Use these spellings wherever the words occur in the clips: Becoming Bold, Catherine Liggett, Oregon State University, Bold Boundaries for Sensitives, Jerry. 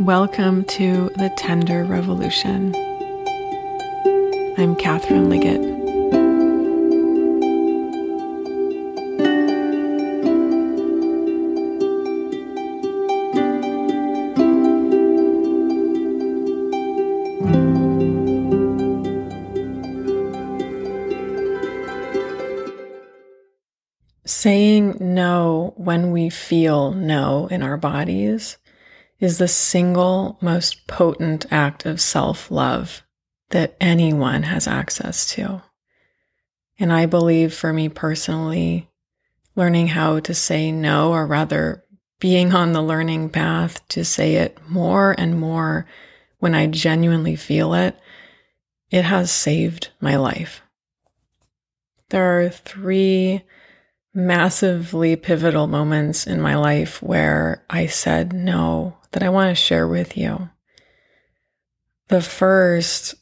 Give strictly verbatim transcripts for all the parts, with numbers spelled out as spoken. Welcome to The Tender Revolution. I'm Catherine Liggett. Saying no when we feel no in our bodies is the single most potent act of self-love that anyone has access to. And I believe for me personally, learning how to say no, or rather being on the learning path to say it more and more when I genuinely feel it, it has saved my life. There are three massively pivotal moments in my life where I said no that I want to share with you. The first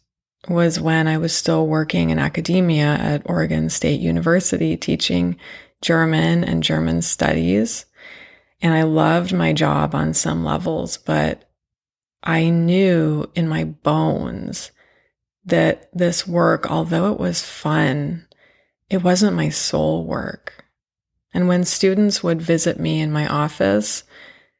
was when I was still working in academia at Oregon State University teaching German and German studies. And I loved my job on some levels, but I knew in my bones that this work, although it was fun, it wasn't my soul work. And when students would visit me in my office,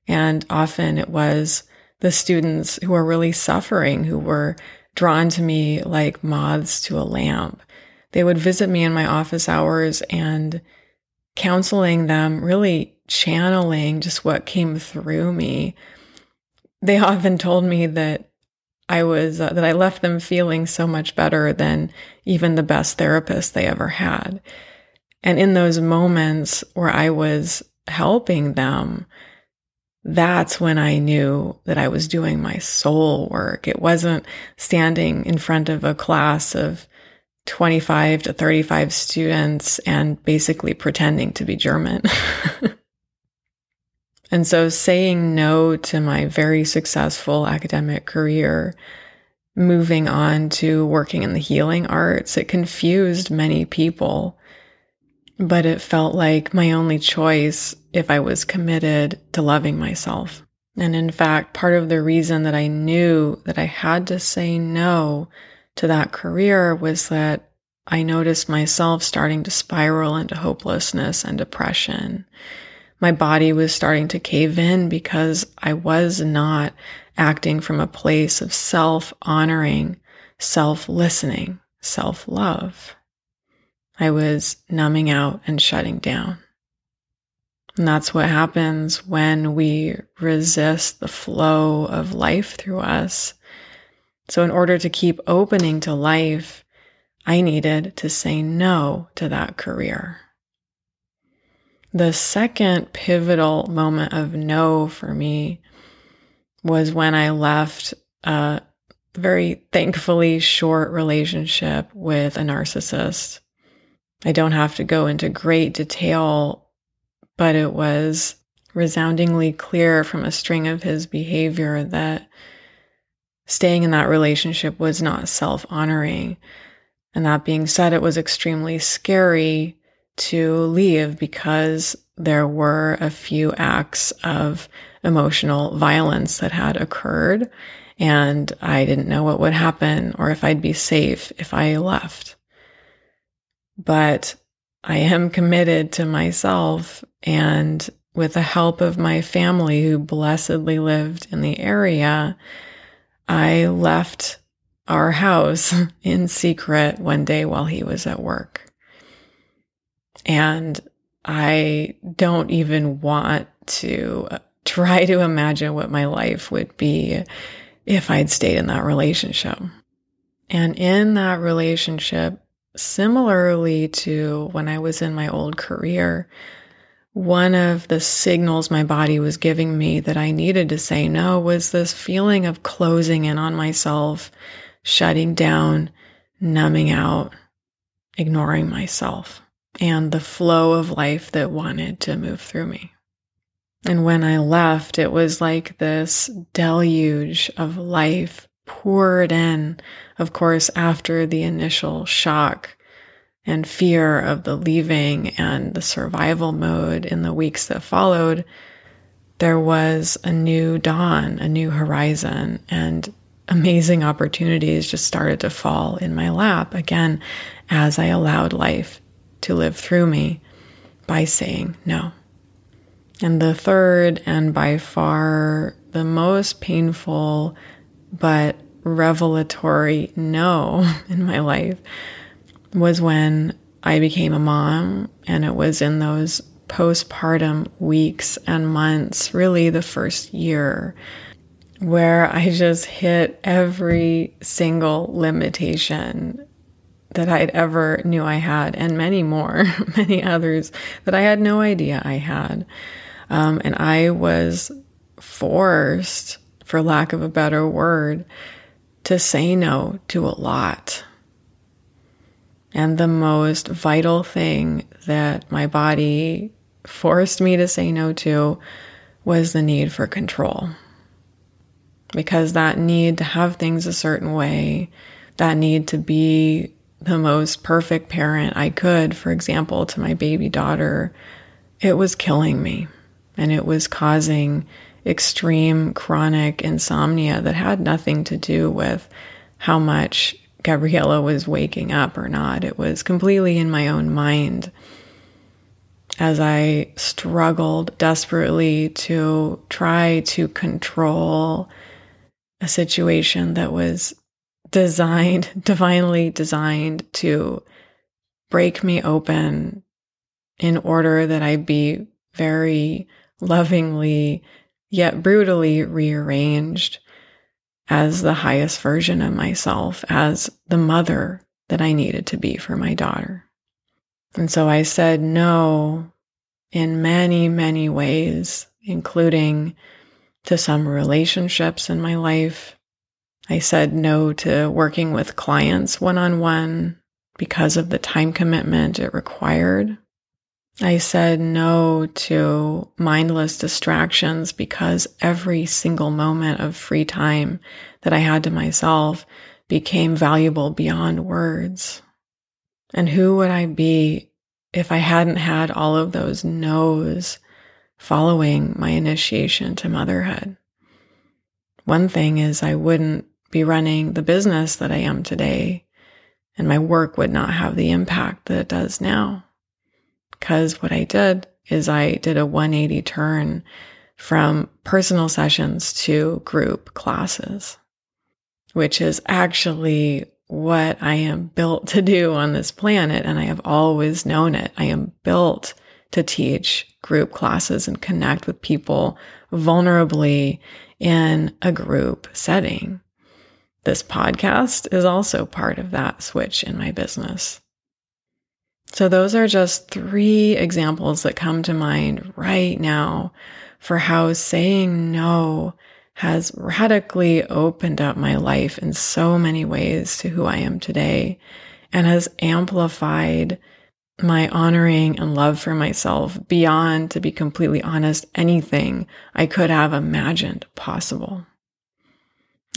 and often it was the students who were really suffering, who were drawn to me like moths to a lamp. They would visit me in my office hours, and counseling them, really channeling just what came through me. They often told me that I was uh, that I left them feeling so much better than even the best therapist they ever had. And in those moments where I was helping them, that's when I knew that I was doing my soul work. It wasn't standing in front of a class of twenty-five to thirty-five students and basically pretending to be German. And so saying no to my very successful academic career, moving on to working in the healing arts, it confused many people. But it felt like my only choice if I was committed to loving myself. And in fact, part of the reason that I knew that I had to say no to that career was that I noticed myself starting to spiral into hopelessness and depression. My body was starting to cave in because I was not acting from a place of self-honoring, self-listening, self-love. I was numbing out and shutting down. And that's what happens when we resist the flow of life through us. So in order to keep opening to life, I needed to say no to that career. The second pivotal moment of no for me was when I left a very thankfully short relationship with a narcissist. I don't have to go into great detail, but it was resoundingly clear from a string of his behavior that staying in that relationship was not self-honoring. And that being said, it was extremely scary to leave because there were a few acts of emotional violence that had occurred, and I didn't know what would happen or if I'd be safe if I left. But I am committed to myself, and with the help of my family who blessedly lived in the area, I left our house in secret one day while he was at work. And I don't even want to try to imagine what my life would be if I'd stayed in that relationship. And in that relationship, similarly to when I was in my old career, one of the signals my body was giving me that I needed to say no was this feeling of closing in on myself, shutting down, numbing out, ignoring myself, and the flow of life that wanted to move through me. And when I left, it was like this deluge of life poured in, of course, after the initial shock and fear of the leaving and the survival mode in the weeks that followed. there was a new dawn, a new horizon, and amazing opportunities just started to fall in my lap again as I allowed life to live through me by saying no. And the third, and by far the most painful but revelatory no in my life, was when I became a mom, and it was in those postpartum weeks and months, really the first year, where I just hit every single limitation that I'd ever knew I had, and many more, many others that I had no idea I had. Um, and I was forced, for lack of a better word, to say no to a lot. And the most vital thing that my body forced me to say no to was the need for control. Because that need to have things a certain way, that need to be the most perfect parent I could, for example, to my baby daughter, it was killing me. And it was causing extreme chronic insomnia that had nothing to do with how much Gabriella was waking up or not. It was completely in my own mind. As I struggled desperately to try to control a situation that was designed, divinely designed to break me open in order that I be very lovingly yet brutally rearranged as the highest version of myself, as the mother that I needed to be for my daughter. And so I said no in many, many ways, including to some relationships in my life. I said no to working with clients one-on-one because of the time commitment it required. I said no to mindless distractions because every single moment of free time that I had to myself became valuable beyond words. And who would I be if I hadn't had all of those no's following my initiation to motherhood? One thing is, I wouldn't be running the business that I am today, and my work would not have the impact that it does now. Because what I did is I did a one eighty turn from personal sessions to group classes, which is actually what I am built to do on this planet, and I have always known it. I am built to teach group classes and connect with people vulnerably in a group setting. This podcast is also part of that switch in my business. So those are just three examples that come to mind right now for how saying no has radically opened up my life in so many ways to who I am today, and has amplified my honoring and love for myself beyond, to be completely honest, anything I could have imagined possible.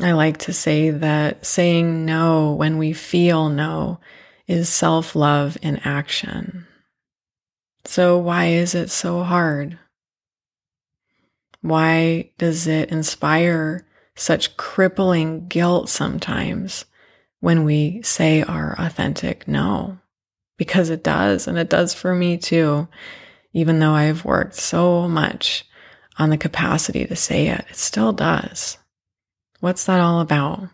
I like to say that saying no when we feel no is self-love in action. So why is it so hard? Why does it inspire such crippling guilt sometimes when we say our authentic no? Because it does, and it does for me too. Even though I've worked so much on the capacity to say it, it still does. What's that all about?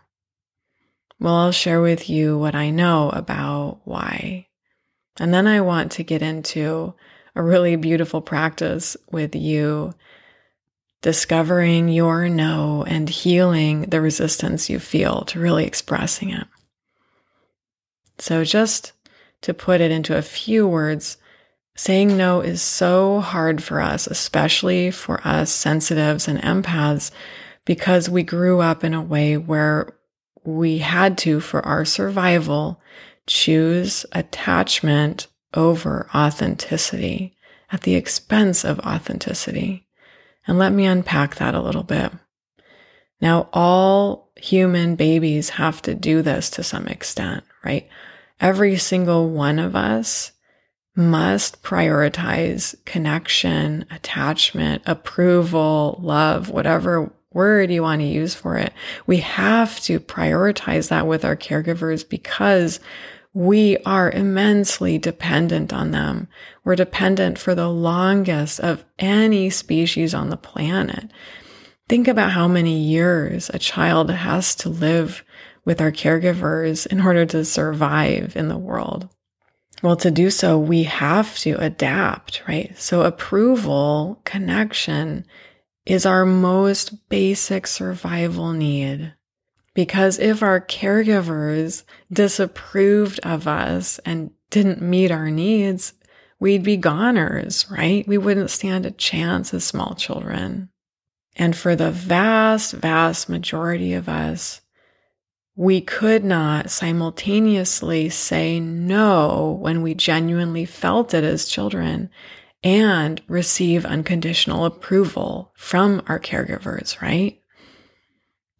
Well, I'll share with you what I know about why. And then I want to get into a really beautiful practice with you, discovering your no and healing the resistance you feel to really expressing it. So just to put it into a few words, saying no is so hard for us, especially for us sensitives and empaths, because we grew up in a way where we had to, for our survival, choose attachment over authenticity at the expense of authenticity. And let me unpack that a little bit. Now, all human babies have to do this to some extent, right? Every single one of us must prioritize connection, attachment, approval, love, whatever word you want to use for it. We have to prioritize that with our caregivers because we are immensely dependent on them. We're dependent for the longest of any species on the planet. Think about how many years a child has to live with our caregivers in order to survive in the world. Well, to do so, we have to adapt, right? So approval, connection is our most basic survival need. Because if our caregivers disapproved of us and didn't meet our needs, we'd be goners, right? We wouldn't stand a chance as small children. And for the vast, vast majority of us, we could not simultaneously say no when we genuinely felt it as children and receive unconditional approval from our caregivers, right?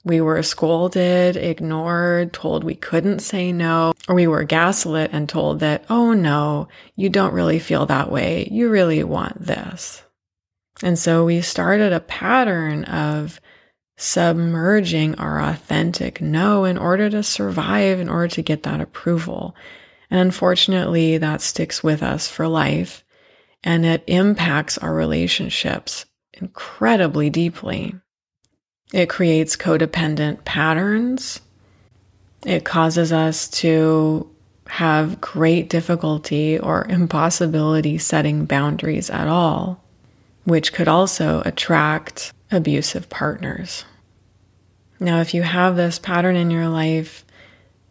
We were scolded, ignored, told we couldn't say no, or we were gaslit and told that, oh no, you don't really feel that way. You really want this. And so we started a pattern of submerging our authentic no in order to survive, in order to get that approval. And unfortunately, that sticks with us for life, and it impacts our relationships incredibly deeply. It creates codependent patterns. It causes us to have great difficulty or impossibility setting boundaries at all, which could also attract abusive partners. Now, if you have this pattern in your life,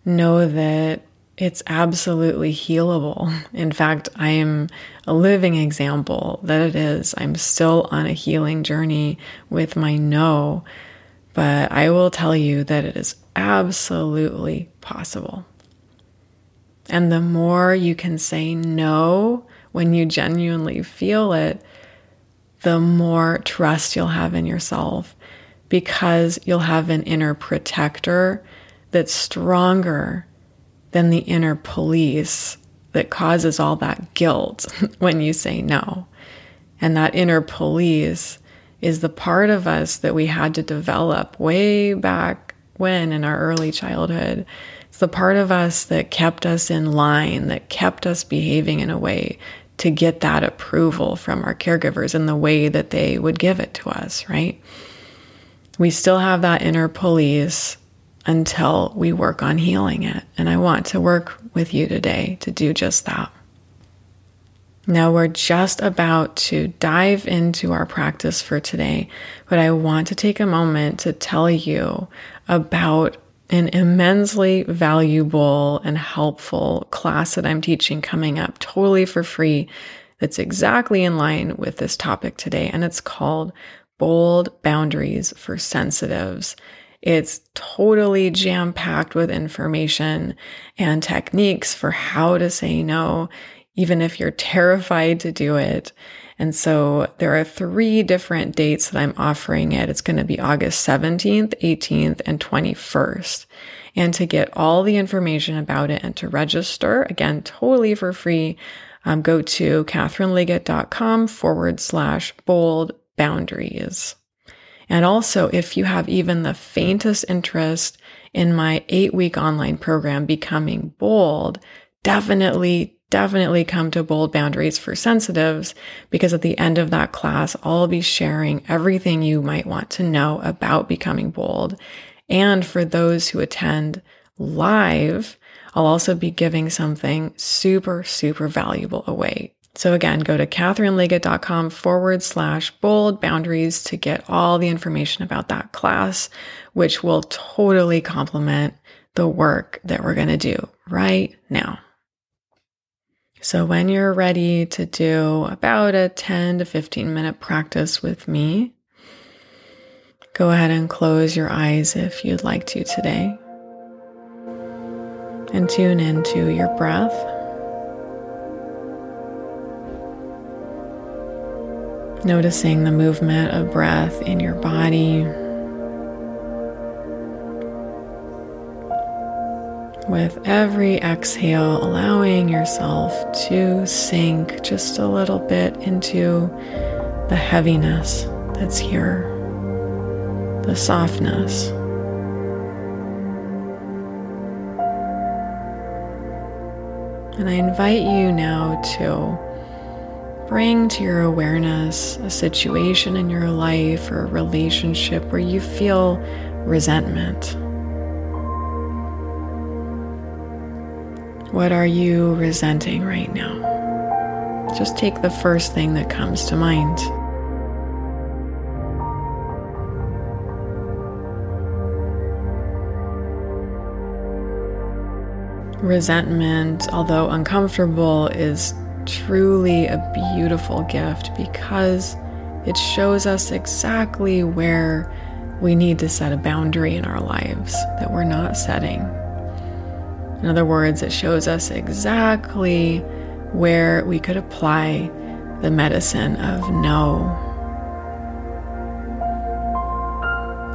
know that it's absolutely healable. In fact, I am a living example that it is. I'm still on a healing journey with my no, but I will tell you that it is absolutely possible. And the more you can say no when you genuinely feel it, the more trust you'll have in yourself, because you'll have an inner protector that's stronger than the inner police that causes all that guilt when you say no. And that inner police is the part of us that we had to develop way back when in our early childhood. It's the part of us that kept us in line, that kept us behaving in a way to get that approval from our caregivers in the way that they would give it to us, right? We still have that inner police until we work on healing it. And I want to work with you today to do just that. Now, we're just about to dive into our practice for today, but I want to take a moment to tell you about an immensely valuable and helpful class that I'm teaching coming up totally for free that's exactly in line with this topic today. And it's called Bold Boundaries for Sensitives. It's totally jam-packed with information and techniques for how to say no, even if you're terrified to do it. And so there are three different dates that I'm offering it. It's going to be August seventeenth, eighteenth, and twenty-first. And to get all the information about it and to register, again, totally for free, um, go to catherineliggett.com forward slash bold boundaries. And also, if you have even the faintest interest in my eight-week online program, Becoming Bold, definitely Definitely come to Bold Boundaries for Sensitives, because at the end of that class, I'll be sharing everything you might want to know about becoming bold. And for those who attend live, I'll also be giving something super, super valuable away. So again, go to catherineliggett.com forward slash bold boundaries to get all the information about that class, which will totally complement the work that we're going to do right now. So when you're ready to do about a ten to fifteen minute practice with me, go ahead and close your eyes if you'd like to today, and tune into your breath. Noticing the movement of breath in your body. With every exhale, allowing yourself to sink just a little bit into the heaviness that's here, the softness. And I invite you now to bring to your awareness a situation in your life or a relationship where you feel resentment. What are you resenting right now? Just take the first thing that comes to mind. Resentment, although uncomfortable, is truly a beautiful gift because it shows us exactly where we need to set a boundary in our lives that we're not setting. In other words, it shows us exactly where we could apply the medicine of no.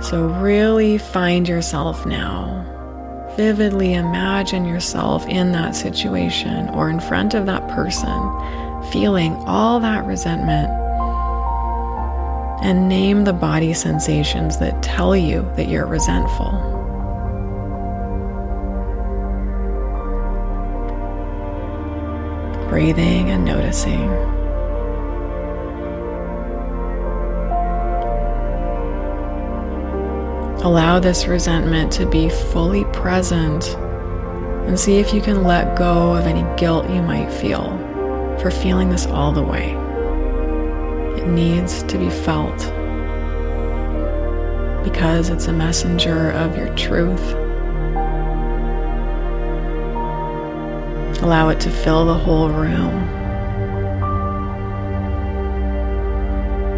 So really find yourself now. Vividly imagine yourself in that situation or in front of that person, feeling all that resentment, and name the body sensations that tell you that you're resentful. Breathing and noticing. Allow this resentment to be fully present and see if you can let go of any guilt you might feel for feeling this all the way. It needs to be felt because it's a messenger of your truth. Allow it to fill the whole room.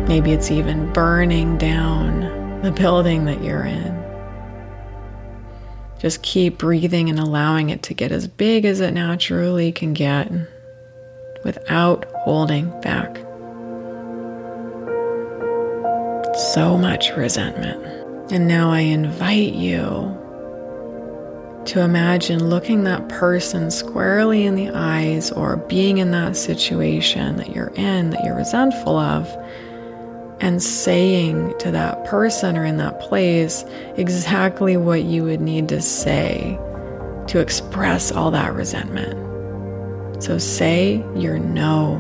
Maybe it's even burning down the building that you're in. Just keep breathing and allowing it to get as big as it naturally can get without holding back. So much resentment. And now I invite you to imagine looking that person squarely in the eyes or being in that situation that you're in, that you're resentful of, and saying to that person or in that place exactly what you would need to say to express all that resentment. So say your no.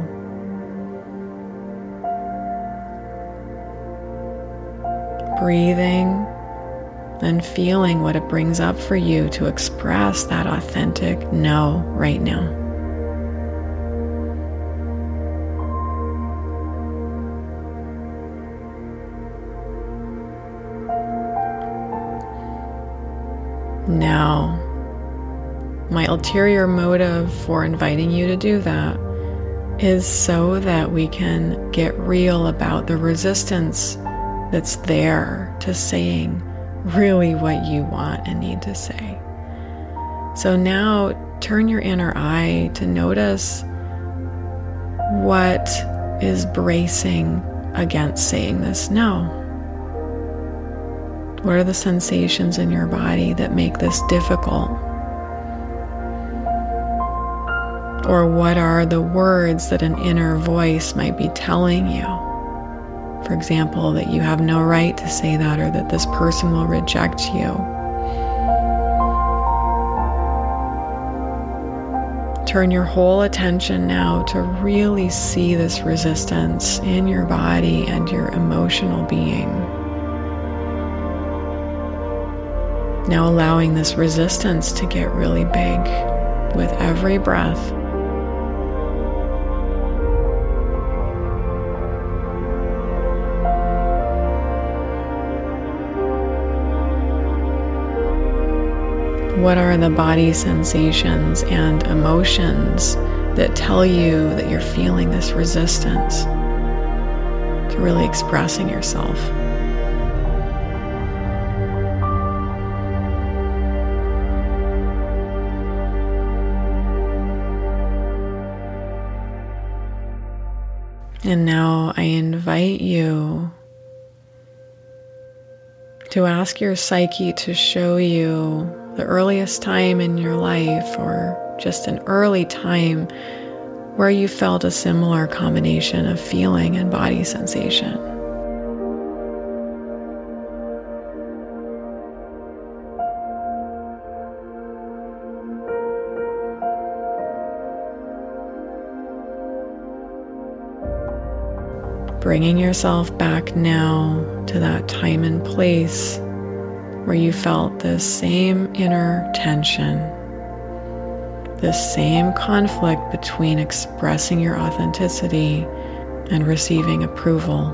Breathing and feeling what it brings up for you to express that authentic no right now. Now, my ulterior motive for inviting you to do that is so that we can get real about the resistance that's there to saying really what you want and need to say. So now turn your inner eye to notice what is bracing against saying this no. What are the sensations in your body that make this difficult? Or what are the words that an inner voice might be telling you? For example, that you have no right to say that, or that this person will reject you. Turn your whole attention now to really see this resistance in your body and your emotional being. Now allowing this resistance to get really big with every breath. What are the body sensations and emotions that tell you that you're feeling this resistance to really expressing yourself? And now I invite you to ask your psyche to show you the earliest time in your life or just an early time where you felt a similar combination of feeling and body sensation. Bringing yourself back now to that time and place where you felt this same inner tension, this same conflict between expressing your authenticity and receiving approval.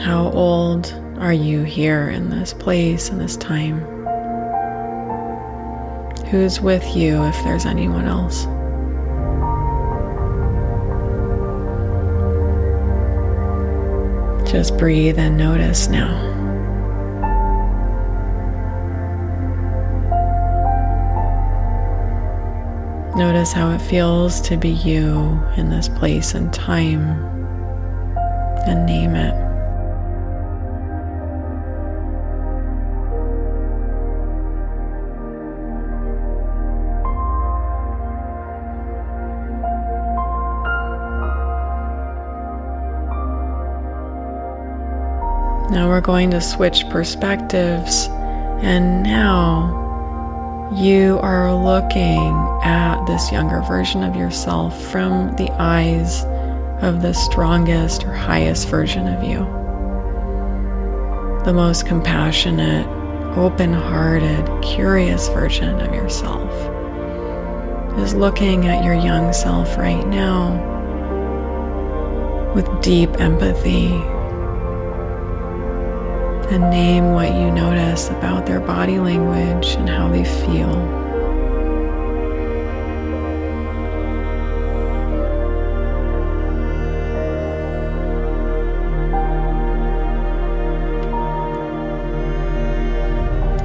How old are you here in this place, in this time? Who's with you, if there's anyone else? Just breathe and notice now. Notice how it feels to be you in this place and time, and name it. Now we're going to switch perspectives, and now you are looking at this younger version of yourself from the eyes of the strongest or highest version of you. The most compassionate, open-hearted, curious version of yourself is looking at your young self right now with deep empathy. And name what you notice about their body language and how they feel.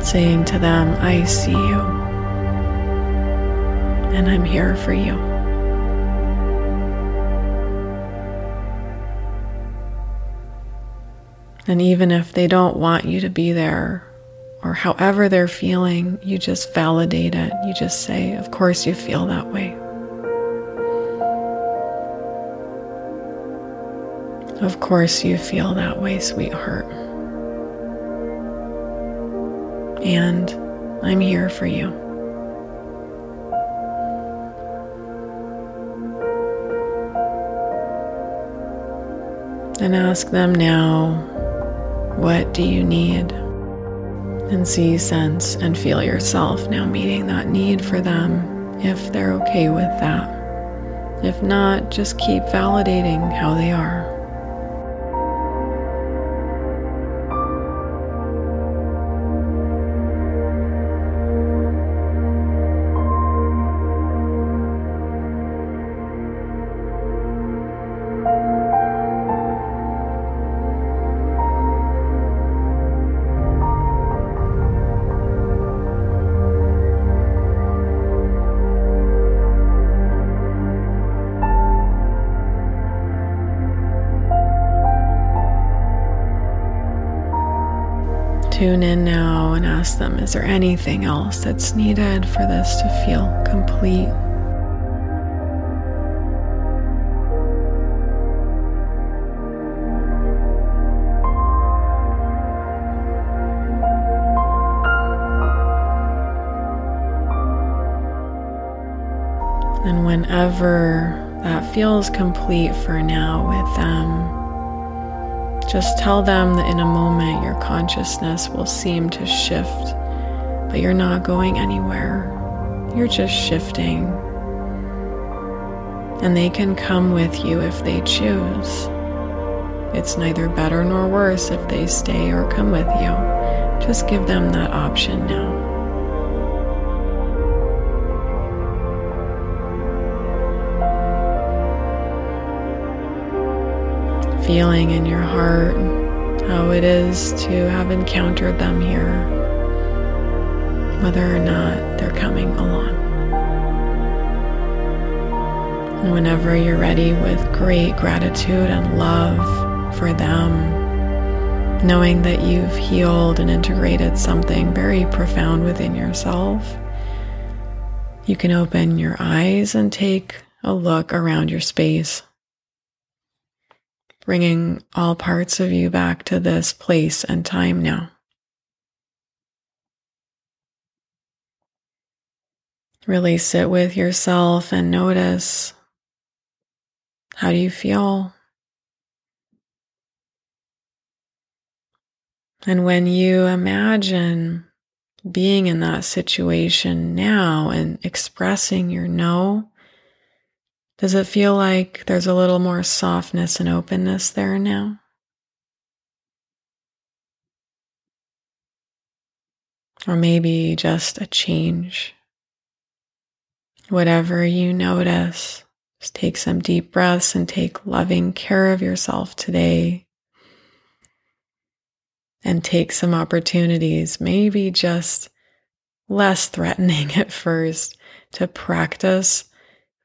Saying to them, I see you, and I'm here for you. And even if they don't want you to be there, or however they're feeling, you just validate it. You just say, of course you feel that way. Of course you feel that way, sweetheart. And I'm here for you. And ask them now, what do you need? And see, sense, and feel yourself now meeting that need for them, if they're okay with that. If not, just keep validating how they are. Tune in now and ask them, is there anything else that's needed for this to feel complete? And whenever that feels complete for now with them, just tell them that in a moment your consciousness will seem to shift, but you're not going anywhere. You're just shifting. And they can come with you if they choose. It's neither better nor worse if they stay or come with you. Just give them that option now. Feeling in your heart how it is to have encountered them here, whether or not they're coming along. And whenever you're ready, with great gratitude and love for them knowing that you've healed and integrated something very profound within yourself. You can open your eyes and take a look around your space, bringing all parts of you back to this place and time now. Really sit with yourself and notice, how do you feel? And when you imagine being in that situation now and expressing your no, does it feel like there's a little more softness and openness there now? Or maybe just a change. Whatever you notice, just take some deep breaths and take loving care of yourself today. And take some opportunities, maybe just less threatening at first, to practice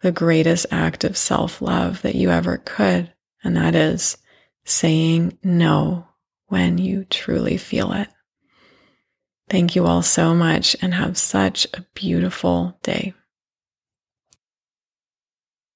the greatest act of self-love that you ever could. And that is saying no when you truly feel it. Thank you all so much and have such a beautiful day.